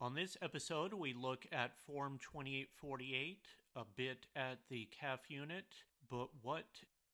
On this episode, we look at Form 2848, a bit at the CAF unit, but what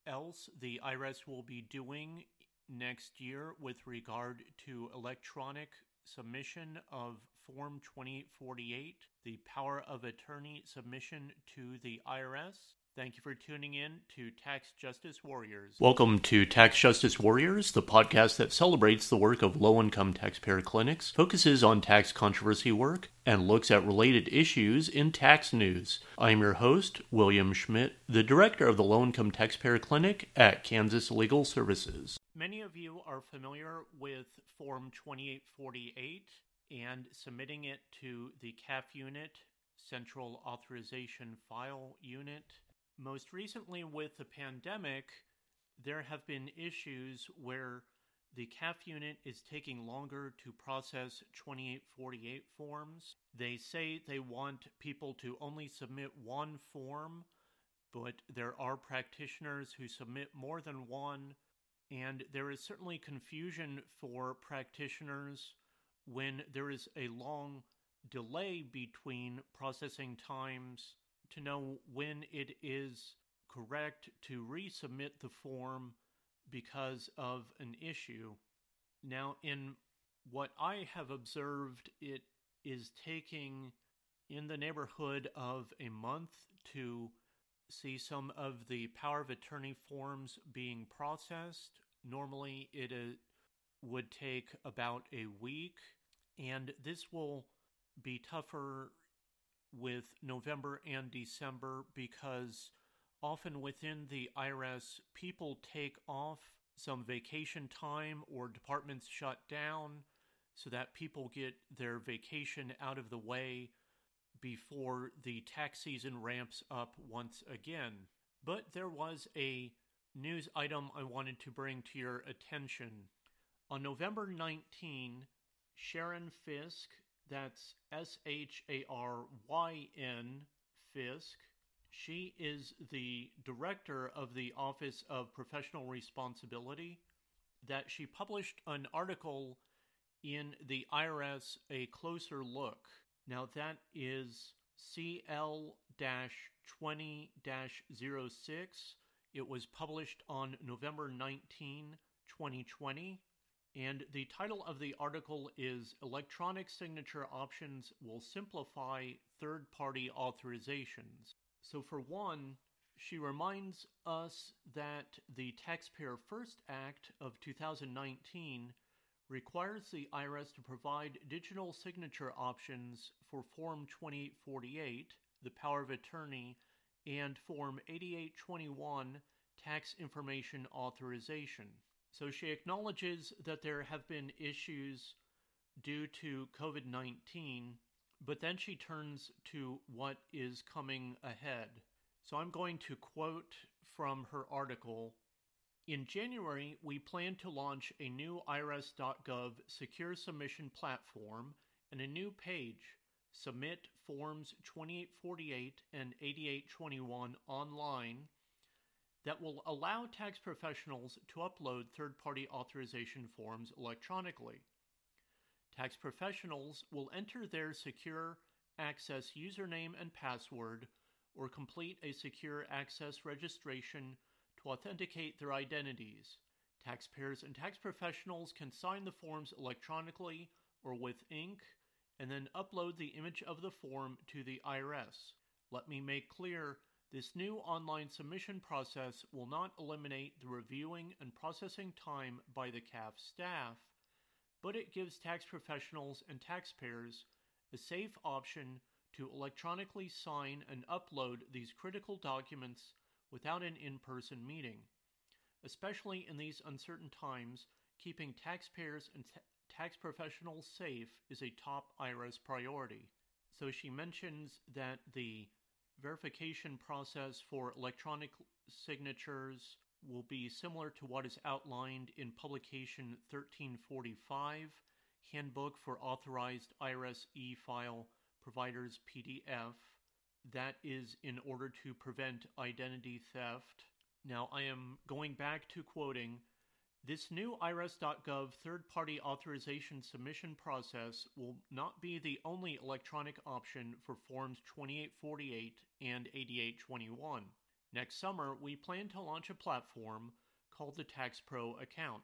else the IRS will be doing next year with regard to electronic submission of Form 2848, the power of attorney submission to the IRS. Thank you for tuning in to Tax Justice Warriors. Welcome to Tax Justice Warriors, the podcast that celebrates the work of low-income taxpayer clinics, focuses on tax controversy work, and looks at related issues in tax news. I'm your host, William Schmidt, the director of the Low-Income Taxpayer Clinic at Kansas Legal Services. Many of you are familiar with Form 2848 and submitting it to the CAF unit, Central Authorization File Unit. Most recently, with the pandemic, there have been issues where the CAF unit is taking longer to process 2848 forms. They say they want people to only submit one form, but there are practitioners who submit more than one, and there is certainly confusion for practitioners when there is a long delay between processing times to know when it is correct to resubmit the form because of an issue. Now, in what I have observed, it is taking in the neighborhood of a month to see some of the power of attorney forms being processed. Normally, it would take about a week, and this will be tougher with November and December because often within the IRS, people take off some vacation time or departments shut down so that people get their vacation out of the way before the tax season ramps up once again. But there was a news item I wanted to bring to your attention. On November 19, Sharon Fisk, that's S-H-A-R-Y-N, Fisk. She is the director of the Office of Professional Responsibility, that she published an article in the IRS, A Closer Look. Now that is CL-20-06. It was published on November 19, 2020. And the title of the article is Electronic Signature Options Will Simplify Third-Party Authorizations. So for one, she reminds us that the Taxpayer First Act of 2019 requires the IRS to provide digital signature options for Form 2848, the Power of Attorney, and Form 8821, Tax Information Authorization. So she acknowledges that there have been issues due to COVID-19, but then she turns to what is coming ahead. So I'm going to quote from her article. In January, we plan to launch a new IRS.gov secure submission platform and a new page, Submit Forms 2848 and 8821 Online, that will allow tax professionals to upload third-party authorization forms electronically. Tax professionals will enter their secure access username and password or complete a secure access registration to authenticate their identities. Taxpayers and tax professionals can sign the forms electronically or with ink and then upload the image of the form to the IRS. Let me make clear, this new online submission process will not eliminate the reviewing and processing time by the CAF staff, but it gives tax professionals and taxpayers a safe option to electronically sign and upload these critical documents without an in-person meeting. Especially in these uncertain times, keeping taxpayers and tax professionals safe is a top IRS priority. So she mentions that the verification process for electronic signatures will be similar to what is outlined in Publication 1345, Handbook for Authorized IRS e-File Providers PDF. That is in order to prevent identity theft. Now I am going back to quoting, This new IRS.gov third-party authorization submission process will not be the only electronic option for Forms 2848 and 8821. Next summer, we plan to launch a platform called the TaxPro Account.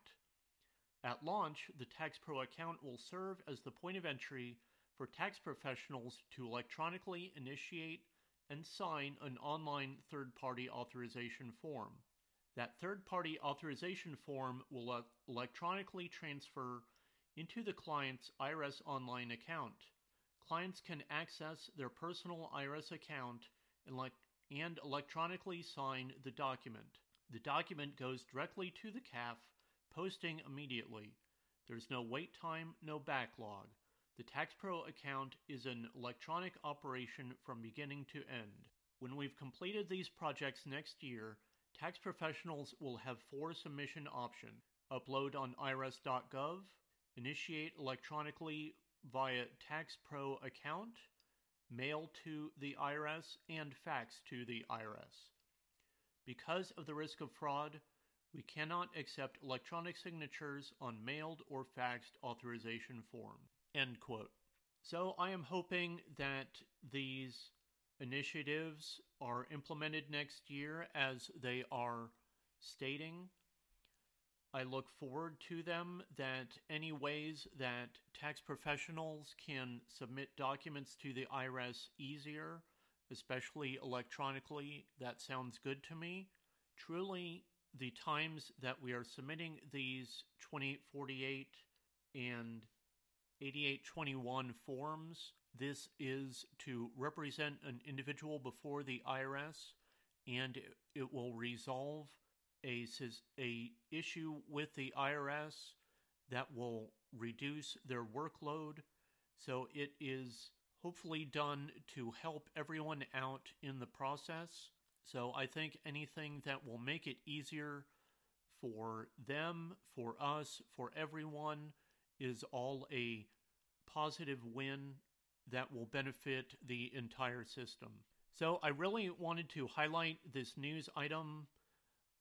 At launch, the TaxPro Account will serve as the point of entry for tax professionals to electronically initiate and sign an online third-party authorization form. That third-party authorization form will electronically transfer into the client's IRS online account. Clients can access their personal IRS account and electronically sign the document. The document goes directly to the CAF, posting immediately. There's no wait time, no backlog. The TaxPro Account is an electronic operation from beginning to end. When we've completed these projects next year, tax professionals will have four submission options: upload on IRS.gov, initiate electronically via TaxPro account, mail to the IRS, and fax to the IRS. Because of the risk of fraud, we cannot accept electronic signatures on mailed or faxed authorization forms. End quote. So I am hoping that these initiatives are implemented next year as they are stating. I look forward to them, that any ways that tax professionals can submit documents to the IRS easier, especially electronically, that sounds good to me. Truly, the times that we are submitting these 2848 and 8821 forms, this is to represent an individual before the IRS, and it will resolve an issue with the IRS that will reduce their workload. So it is hopefully done to help everyone out in the process. So I think anything that will make it easier for them, for us, for everyone is all a positive win that will benefit the entire system. So I really wanted to highlight this news item.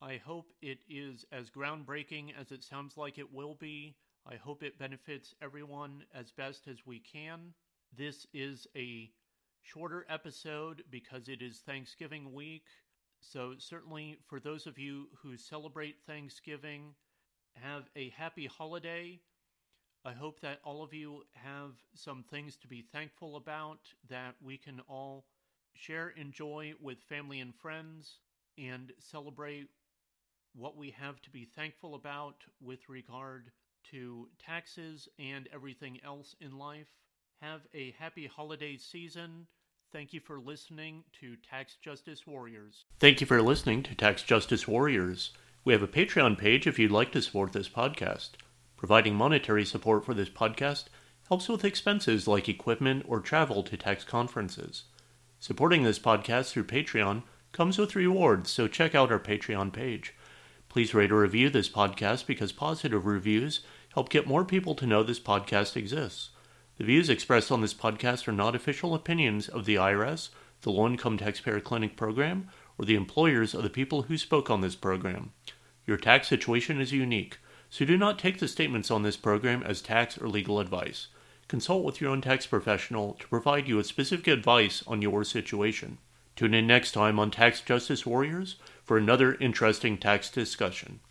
I hope it is as groundbreaking as it sounds like it will be. I hope it benefits everyone as best as we can. This is a shorter episode because it is Thanksgiving week. So certainly for those of you who celebrate Thanksgiving, have a happy holiday. I hope that all of you have some things to be thankful about that we can all share, enjoy with family and friends, and celebrate what we have to be thankful about with regard to taxes and everything else in life. Have a happy holiday season. Thank you for listening to Tax Justice Warriors. Thank you for listening to Tax Justice Warriors. We have a Patreon page if you'd like to support this podcast. Providing monetary support for this podcast helps with expenses like equipment or travel to tax conferences. Supporting this podcast through Patreon comes with rewards, so check out our Patreon page. Please rate or review this podcast because positive reviews help get more people to know this podcast exists. The views expressed on this podcast are not official opinions of the IRS, the Low Income Taxpayer Clinic program, or the employers of the people who spoke on this program. Your tax situation is unique, so do not take the statements on this program as tax or legal advice. Consult with your own tax professional to provide you with specific advice on your situation. Tune in next time on Tax Justice Warriors for another interesting tax discussion.